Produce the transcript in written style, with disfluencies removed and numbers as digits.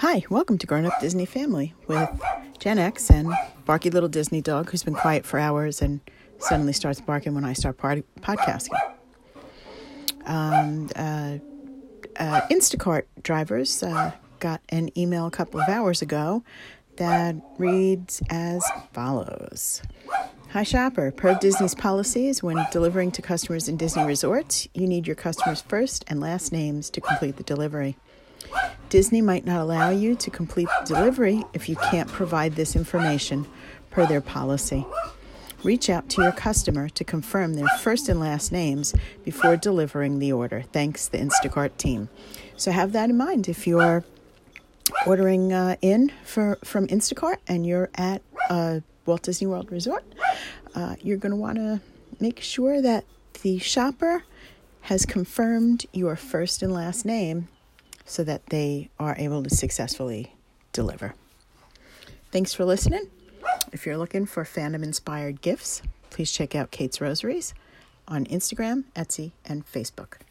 Hi, welcome to Grown Up Disney Family with Gen X and barky little Disney dog who's been quiet for hours and suddenly starts barking when I start podcasting. Instacart drivers got an email a couple of hours ago that reads as follows. Hi, shopper. Per Disney's policies, when delivering to customers in Disney resorts, you need your customers' first and last names to complete the delivery. Disney might not allow you to complete the delivery if you can't provide this information per their policy. Reach out to your customer to confirm their first and last names before delivering the order. Thanks, the Instacart team. So have that in mind if you're ordering from Instacart and you're at Walt Disney World Resort. You're going to want to make sure that the shopper has confirmed your first and last name so that they are able to successfully deliver. Thanks for listening. If you're looking for fandom-inspired gifts, please check out Kate's Rosaries on Instagram, Etsy, and Facebook.